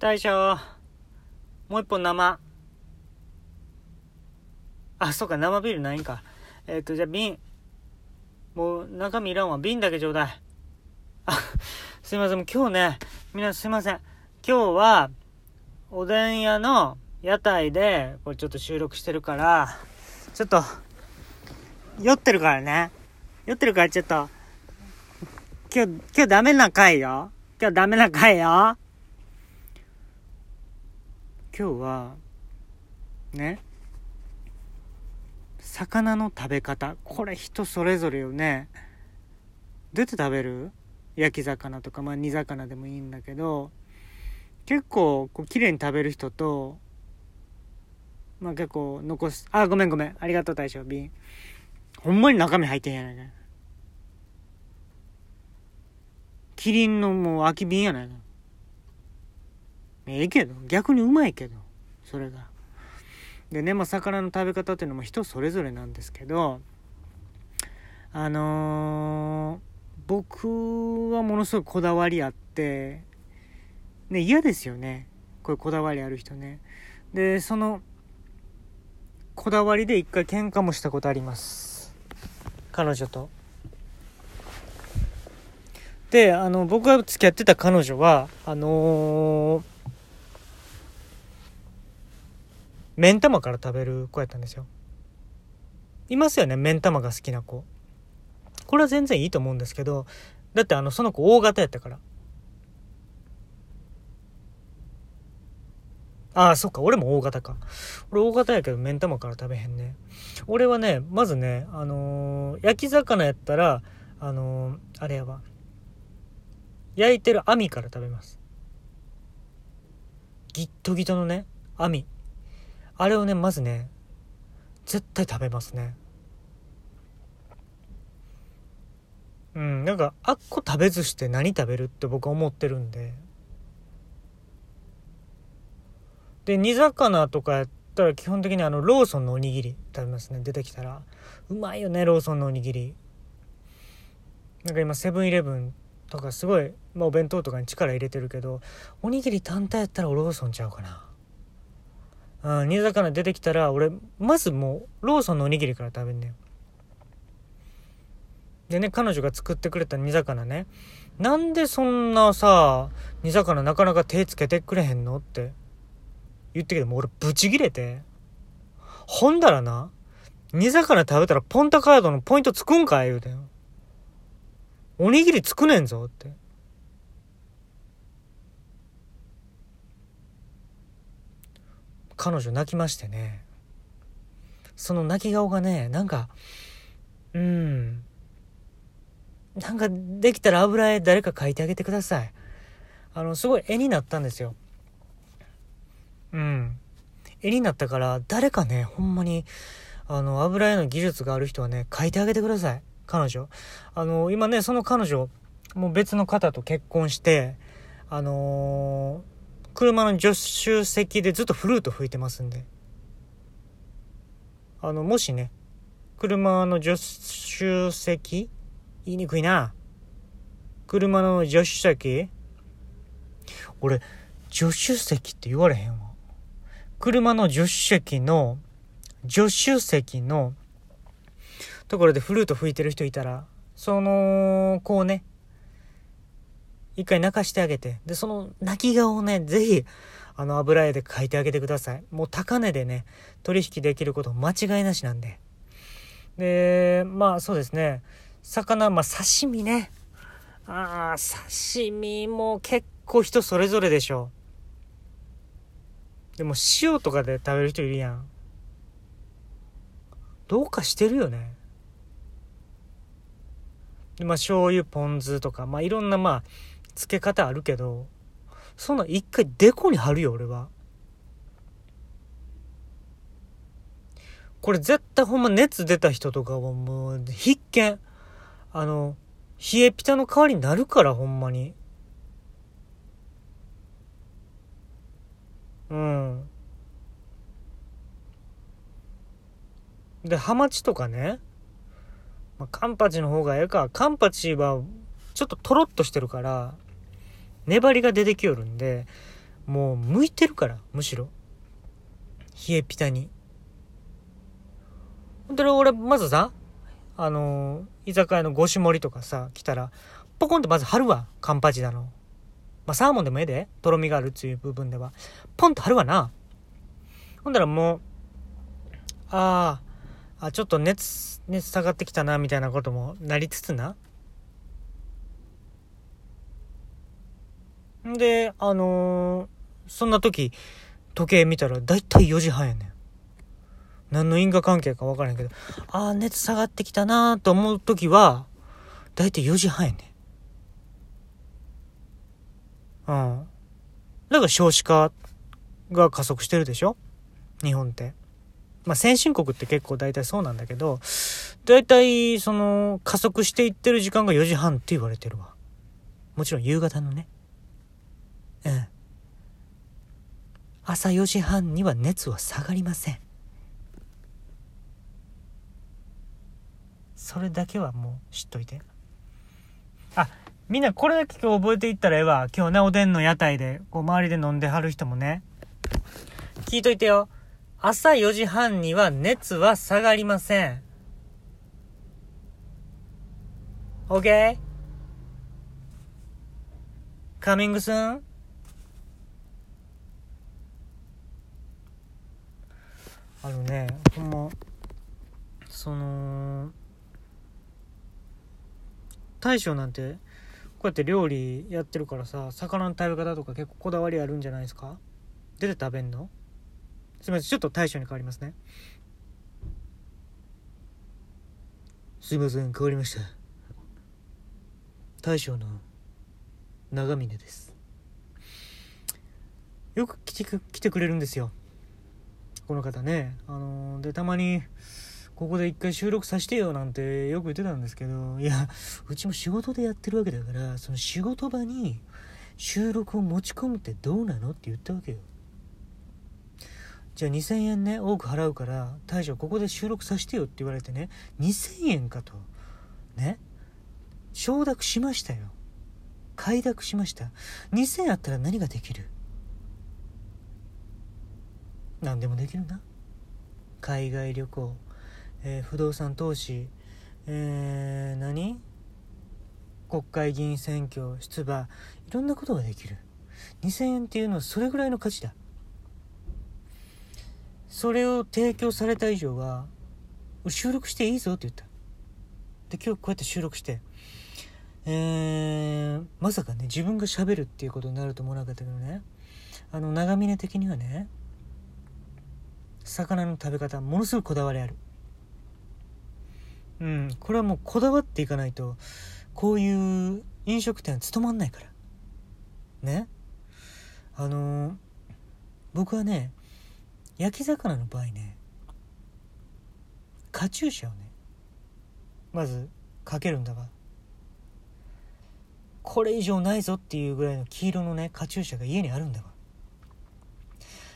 大将、もう一本生。あ、そうか、生ビールないんか。じゃあ瓶。もう中身いらんわ。瓶だけちょうだい。あ、すいません。今日ね、みんなすいません。今日は、おでん屋の屋台で、これちょっと収録してるから、ちょっと、酔ってるからね。酔ってるからちょっと、今日ダメな回よ。今日ダメな回よ。今日はね、魚の食べ方、これ人それぞれよね。どうやって食べる？焼き魚とか、まあ煮魚でもいいんだけど、結構こう綺麗に食べる人と、まあ結構残す。あ、ごめん、ありがとう大将。瓶ほんまに中身入ってんやないか。キリンのもう空き瓶やないか。ええけど、逆にうまいけど、それが。でね、まあ魚の食べ方っていうのも人それぞれなんですけど、僕はものすごくこだわりあってね、嫌ですよね、こういうこだわりある人ね。で、そのこだわりで一回喧嘩もしたことあります、彼女と。で、僕が付き合ってた彼女は目ん玉から食べる子やったんですよ。いますよね、目ん玉が好きな子。これは全然いいと思うんですけど、だってその子大型やったから。ああ、そっか、俺も大型か。俺大型やけど目ん玉から食べへんね。俺はね、まずね、焼き魚やったらあれやば、焼いてる網から食べます。ギットギトのね、網、あれをね、まずね、絶対食べますね。うん、なんか、あっこ食べずして何食べるって僕は思ってるんで。で、煮魚とかやったら基本的にローソンのおにぎり食べますね、出てきたら。うまいよね、ローソンのおにぎり。なんか今、セブンイレブンとかすごい、まあお弁当とかに力入れてるけど、おにぎり単体やったらローソンちゃうかな。煮魚出てきたら俺まずもうローソンのおにぎりから食べんねん。でね、彼女が作ってくれた煮魚ね、なんでそんなさ、煮魚なかなか手つけてくれへんのって言ってきて、もう俺ブチギレて、ほんだらな、煮魚食べたらポンタカードのポイントつくんかい言うてん。おにぎりつくねんぞって。彼女泣きましてね、その泣き顔がね、なんか、なんかできたら油絵誰か描いてあげてください。すごい絵になったんですよ。絵になったから、誰かね、ほんまに油絵の技術がある人はね、描いてあげてください、彼女。今ね、その彼女もう別の方と結婚して、車の助手席でずっとフルート吹いてますんで、もしね、車の助手席、言いにくいな、車の助手席、俺助手席って言われへんわ。車の助手席のところでフルート吹いてる人いたら、そのこうね、一回泣かしてあげて、でその泣き顔をね、ぜひ油絵で描いてあげてください。もう高値でね、取引できること間違いなしなんで。で、まあそうですね、魚、まあ刺身ね。ああ、刺身も結構人それぞれでしょう。でも塩とかで食べる人いるやん。どうかしてるよね。で、まあ醤油、ポン酢とか、まあいろんな、まあつけ方あるけど、そんな一回デコに貼るよ俺は。これ絶対ほんま熱出た人とかはもう必見。冷えピタの代わりになるから、ほんまに。で、ハマチとかね、まあカンパチの方がええか。カンパチはちょっとトロッとしてるから粘りが出てきよるんで、もう向いてるから、むしろ冷えピタに。本当に俺まずさ、居酒屋のごし盛りとかさ来たらポコンとまず貼るわ、カンパチだの、まあ、サーモンでもええで、とろみがあるっていう部分ではポンと貼るわな。ほんだらもうあちょっと熱下がってきたなみたいなこともなりつつな。んでそんな時時計見たらだいたい4時半やねん。何の因果関係か分からへんけど、熱下がってきたなと思う時はだいたい4時半やねん。うん。だから少子化が加速してるでしょ、日本って。まあ、先進国って結構大体そうなんだけど、大体その加速していってる時間が4時半って言われてるわ。もちろん夕方のね。うん。朝4時半には熱は下がりません。それだけはもう知っといて。みんなこれだけ今日覚えていったらええわ。今日ね、おでんの屋台でこう周りで飲んではる人もね、聞いといてよ。朝4時半には熱は下がりません。 OK? Coming soon? ほんま大将なんてこうやって料理やってるからさ、魚の食べ方とか結構こだわりあるんじゃないですか。出て食べんの？すみません、ちょっと大将に変わりますね。すみません、変わりました。大将の長峰です。よく来てくれるんですよ、この方ね。でたまにここで一回収録させてよなんてよく言ってたんですけど、いやうちも仕事でやってるわけだから、その仕事場に収録を持ち込むってどうなのって言ったわけよ。じゃあ2000円ね、多く払うから大将ここで収録させてよって言われてね、2000円かとね、承諾しましたよ、快諾しました。2000円あったら何ができる？何でもできるな。海外旅行、不動産投資、国会議員選挙出馬、いろんなことができる。2000円っていうのはそれぐらいの価値だ。それを提供された以上は収録していいぞって言った。で今日こうやって収録して、まさかね自分が喋るっていうことになると思わなかったけどね、長峰的にはね、魚の食べ方ものすごくこだわりある。うん、これはもうこだわっていかないとこういう飲食店は務まんないからね。僕はね焼き魚の場合ね、カチューシャをねまずかけるんだが、これ以上ないぞっていうぐらいの黄色のねカチューシャが家にあるんだが、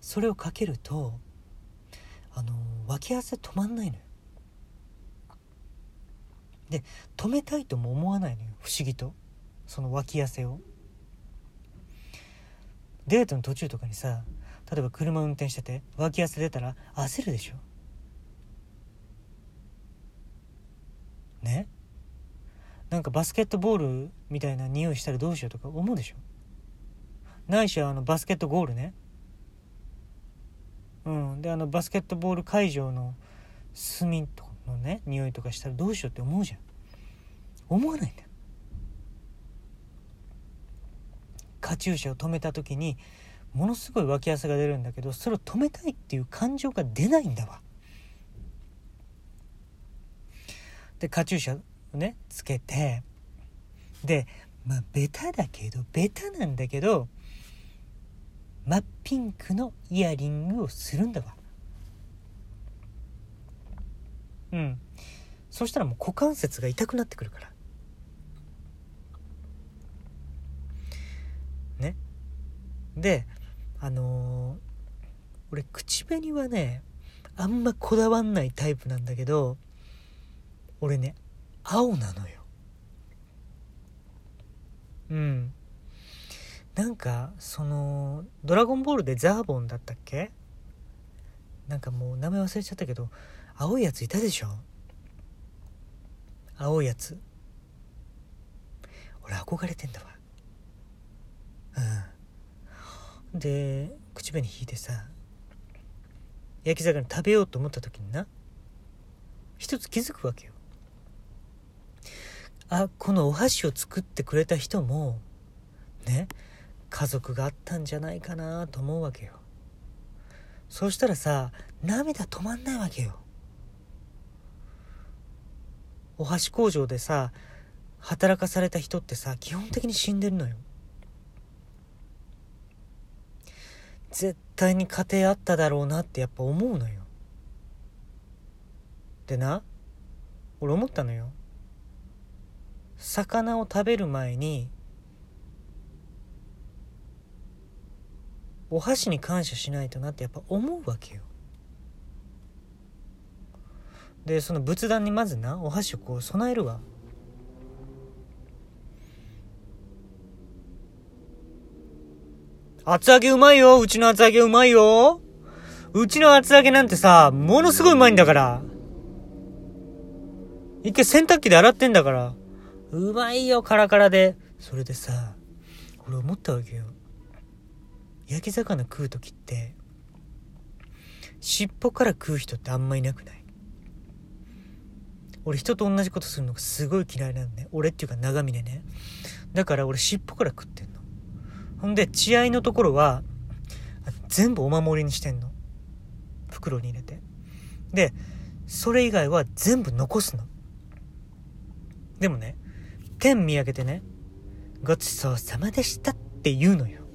それをかけると脇汗止まんないのよ。で止めたいとも思わないのよ、不思議と。その脇汗をデートの途中とかにさ、例えば車運転してて脇汗出たら焦るでしょね。なんかバスケットボールみたいな匂いしたらどうしようとか思うでしょ。ないしはバスケットゴールね。うんでバスケットボール会場の炭とかのね匂いとかしたらどうしようって思うじゃん。思わないんだよ。カチューシャを止めた時にものすごい脇汗が出るんだけど、それを止めたいっていう感情が出ないんだわ。でカチューシャをねつけて、でまあベタなんだけど真っピンクのイヤリングをするんだわ。うんそしたらもう股関節が痛くなってくるからね。で俺口紅はねあんまこだわんないタイプなんだけど、俺ね青なのよ。うんなんかそのドラゴンボールでザーボンだったっけ、なんかもう名前忘れちゃったけど青いやついたでしょ、青いやつ俺憧れてんだわ。うんで口紅引いてさ焼き魚食べようと思った時にな、一つ気づくわけよ。あ、このお箸を作ってくれた人もね、家族があったんじゃないかなと思うわけよ。そうしたらさ、涙止まんないわけよ。お箸工場でさ働かされた人ってさ基本的に死んでるのよ。絶対に家庭あっただろうなってやっぱ思うのよ。でな、俺思ったのよ。魚を食べる前にお箸に感謝しないとなってやっぱ思うわけよ。でその仏壇にまずなお箸をこう備えるわ。厚揚げうまいよ、うちの厚揚げうまいよ、うちの厚揚げなんてさものすごいうまいんだから、一回洗濯機で洗ってんだからうまいよ、カラカラで。それでさ俺思ったわけよ。焼き魚食うときって尻尾から食う人ってあんまいなくない？俺人と同じことするのがすごい嫌いなんで、ね、俺っていうか長峰ね。だから俺尻尾から食ってんの。ほんで血合いのところは全部お守りにしてんの、袋に入れて。でそれ以外は全部残すの。でもね、天見上げてね、ごちそうさまでしたって言うのよ。